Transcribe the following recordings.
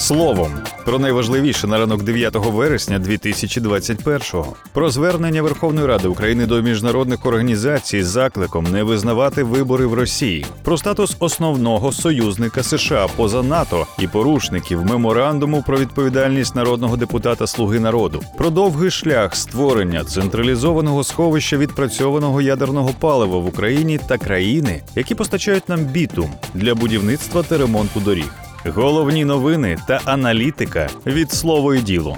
Словом, про найважливіше на ранок 9 вересня 2021-го. Про звернення Верховної Ради України до міжнародних організацій з закликом не визнавати вибори в Росії. Про статус основного союзника США поза НАТО і порушників меморандуму про відповідальність народного депутата «Слуги народу». Про довгий шлях створення централізованого сховища відпрацьованого ядерного палива в Україні та країни, які постачають нам бітум для будівництва та ремонту доріг. Головні новини та аналітика від «Слово і діло».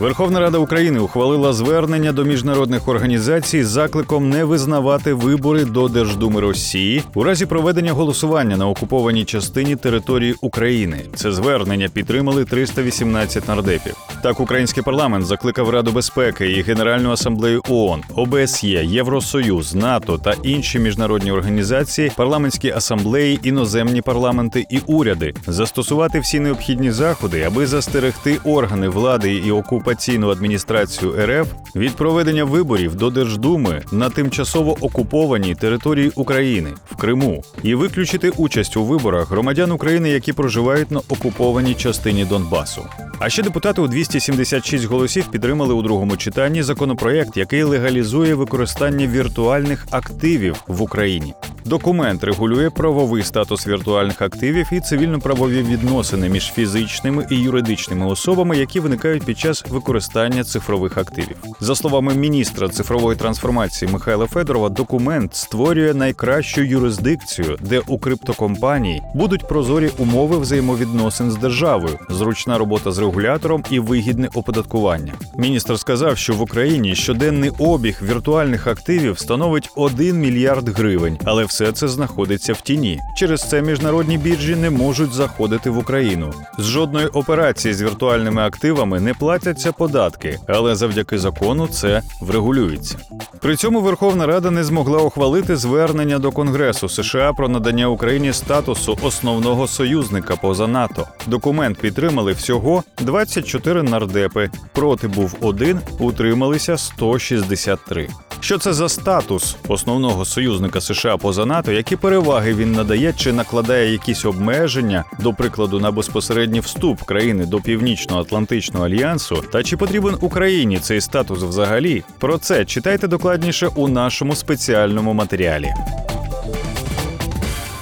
Верховна Рада України ухвалила звернення до міжнародних організацій з закликом не визнавати вибори до Держдуми Росії у разі проведення голосування на окупованій частині території України. Це звернення підтримали 318 нардепів. Так, український парламент закликав Раду безпеки і Генеральну асамблею ООН, ОБСЄ, Євросоюз, НАТО та інші міжнародні організації, парламентські асамблеї, іноземні парламенти і уряди застосувати всі необхідні заходи, аби застерегти органи влади і окупаційну адміністрацію РФ від проведення виборів до Держдуми на тимчасово окупованій території України, в Криму, і виключити участь у виборах громадян України, які проживають на окупованій частині Донбасу. А ще депутати у 276 голосів підтримали у другому читанні законопроєкт, який легалізує використання віртуальних активів в Україні. Документ регулює правовий статус віртуальних активів і цивільно-правові відносини між фізичними і юридичними особами, які виникають під час використання цифрових активів. За словами міністра цифрової трансформації Михайла Федорова, документ створює найкращу юрисдикцію, де у криптокомпаній будуть прозорі умови взаємовідносин з державою, зручна робота з регулятором і вигідне оподаткування. Міністр сказав, що в Україні щоденний обіг віртуальних активів становить 1 мільярд гривень, але все це знаходиться в тіні. Через це міжнародні біржі не можуть заходити в Україну. З жодної операції з віртуальними активами не платяться податки, але завдяки закону це врегулюється. При цьому Верховна Рада не змогла ухвалити звернення до Конгресу США про надання Україні статусу основного союзника поза НАТО. Документ підтримали всього 24 нардепи. Проти був 1, утрималися 163. Що це за статус основного союзника США поза НАТО, які переваги він надає чи накладає якісь обмеження, до прикладу, на безпосередній вступ країни до Північно-Атлантичного альянсу, та чи потрібен Україні цей статус взагалі? Про це читайте докладніше у нашому спеціальному матеріалі.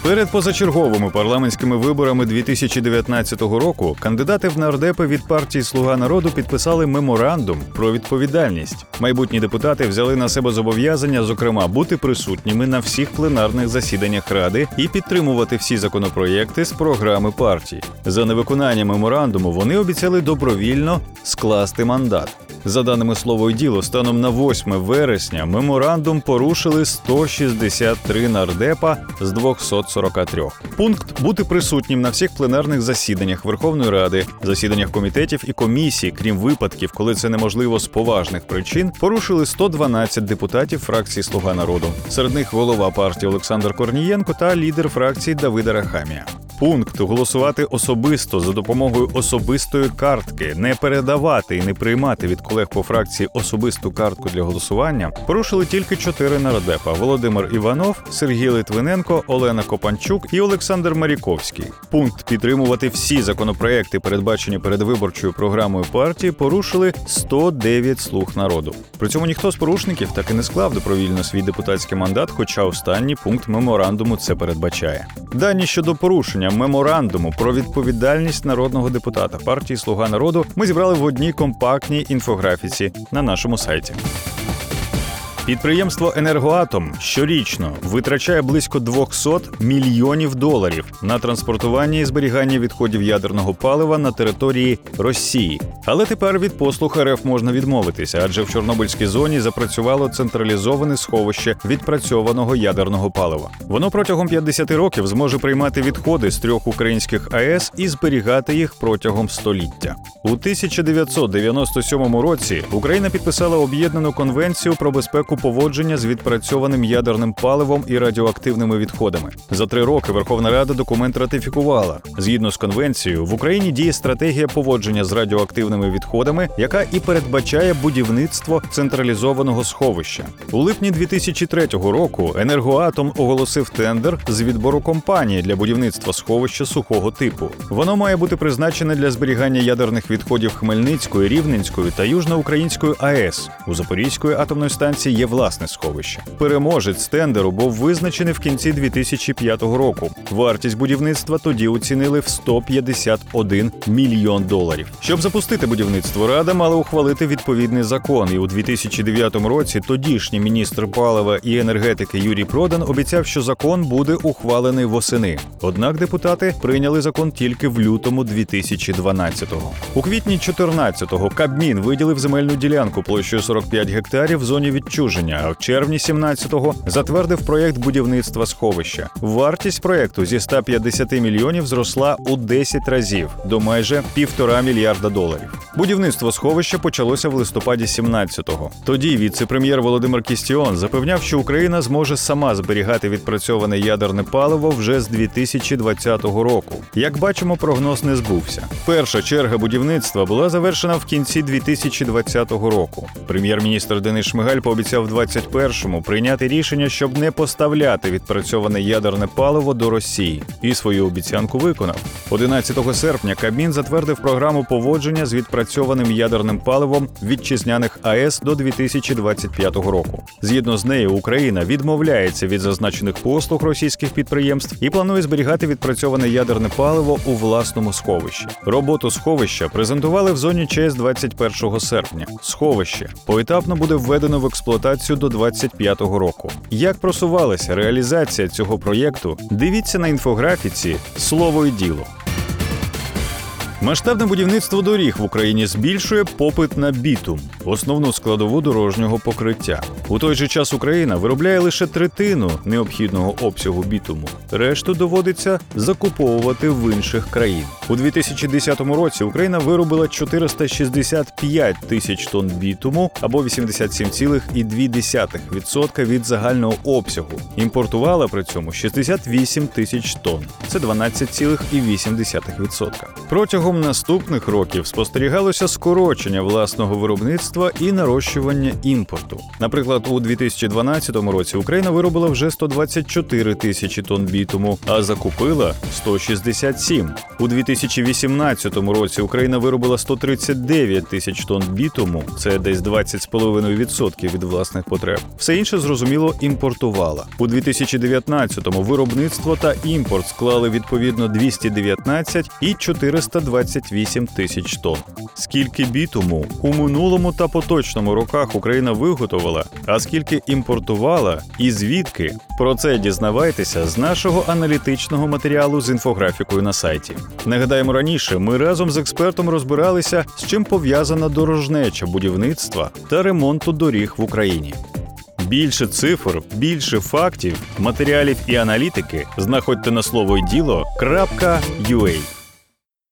Перед позачерговими парламентськими виборами 2019 року кандидати в нардепи від партії «Слуга народу» підписали меморандум про відповідальність. Майбутні депутати взяли на себе зобов'язання, зокрема, бути присутніми на всіх пленарних засіданнях Ради і підтримувати всі законопроєкти з програми партії. За невиконання меморандуму вони обіцяли добровільно скласти мандат. За даними «Слово і діло», станом на 8 вересня меморандум порушили 163 нардепа з 243. Пункт «Бути присутнім на всіх пленарних засіданнях Верховної Ради, засіданнях комітетів і комісій, крім випадків, коли це неможливо з поважних причин», порушили 112 депутатів фракції «Слуга народу». Серед них голова партії Олександр Корнієнко та лідер фракції Давида Рахамія. Пункт «Голосувати особисто за допомогою особистої картки, не передавати і не приймати від колег по фракції особисту картку для голосування» порушили тільки 4 нардепа – Володимир Іванов, Сергій Литвиненко, Олена Копанчук і Олександр Маріковський. Пункт «Підтримувати всі законопроекти, передбачені передвиборчою програмою партії» порушили 109 слуг народу. При цьому ніхто з порушників так і не склав добровільно свій депутатський мандат, хоча останній пункт меморандуму це передбачає. Дані щодо порушення меморандуму про відповідальність народного депутата партії «Слуга народу» ми зібрали в одній компактній інфографіці на нашому сайті. Підприємство «Енергоатом» щорічно витрачає близько $200 мільйонів на транспортування і зберігання відходів ядерного палива на території Росії. Але тепер від послуг РФ можна відмовитися, адже в Чорнобильській зоні запрацювало централізоване сховище відпрацьованого ядерного палива. Воно протягом 50 років зможе приймати відходи з 3 українських АЕС і зберігати їх протягом століття. У 1997 році Україна підписала об'єднану конвенцію про безпеку поводження з відпрацьованим ядерним паливом і радіоактивними відходами. За 3 роки Верховна Рада документ ратифікувала. Згідно з конвенцією, в Україні діє стратегія поводження з радіоактивними відходами, яка і передбачає будівництво централізованого сховища. У липні 2003 року «Енергоатом» оголосив тендер з відбору компанії для будівництва сховища сухого типу. Воно має бути призначене для зберігання ядерних відходів Хмельницької, Рівненської та Южноукраїнської АЕС. У Запорізької атомної станції є власне сховище. Переможець тендеру був визначений в кінці 2005 року. Вартість будівництва тоді оцінили в $151 мільйон. Щоб запустити будівництво, Рада мала ухвалити відповідний закон, і у 2009 році тодішній міністр палива і енергетики Юрій Продан обіцяв, що закон буде ухвалений восени. Однак депутати прийняли закон тільки в лютому 2012-го. У квітні 2014-го Кабмін виділив земельну ділянку площею 45 гектарів в зоні відчуження, а в червні 2017-го затвердив проєкт будівництва сховища. Вартість проєкту зі 150 мільйонів зросла у 10 разів, до майже $1,5 мільярда. Будівництво сховища почалося в листопаді 2017-го. Тоді віце-прем'єр Володимир Кістіон запевняв, що Україна зможе сама зберігати відпрацьоване ядерне паливо вже з 2020 року. Як бачимо, прогноз не збувся. Перша черга будівництва була завершена в кінці 2020 року. Прем'єр-міністр Денис Шмигаль пообіцяв в 2021-му прийняти рішення, щоб не поставляти відпрацьоване ядерне паливо до Росії. І свою обіцянку виконав. 11 серпня Кабмін затвердив програму поводження з відпрацьованим ядерним паливом вітчизняних АЕС до 2025 року. Згідно з нею, Україна відмовляється від зазначених послуг російських підприємств і планує зберігати відпрацьоване ядерне паливо у власному сховищі. Роботу сховища презентували в зоні ЧАЕС 21 серпня. Сховище поетапно буде введено в експлуатацію до 2025 року. Як просувалася реалізація цього проєкту, дивіться на інфографіці «Слово і діло». Масштабне будівництво доріг в Україні збільшує попит на бітум – основну складову дорожнього покриття. У той же час Україна виробляє лише третину необхідного обсягу бітуму. Решту доводиться закуповувати в інших країн. У 2010 році Україна виробила 465 тисяч тонн бітуму або 87,2% від загального обсягу. Імпортувала при цьому 68 тисяч тонн – це 12,8%. Протягом наступних років спостерігалося скорочення власного виробництва і нарощування імпорту. Наприклад, у 2012 році Україна виробила вже 124 тисячі тонн бітуму, а закупила 167. У 2018 році Україна виробила 139 тисяч тонн бітуму, це десь 20,5% від власних потреб. Все інше, зрозуміло, імпортувала. У 2019-му виробництво та імпорт склали відповідно 219 і 428 тисяч тонн. Скільки бітуму у минулому та поточному роках Україна виготовила, а скільки імпортувала і звідки? Про це дізнавайтеся з нашого аналітичного матеріалу з інфографікою на сайті. Нагадаємо, раніше ми разом з експертом розбиралися, з чим пов'язана дорожнеча будівництва та ремонту доріг в Україні. Більше цифр, більше фактів, матеріалів і аналітики знаходьте на словоіділо.ua.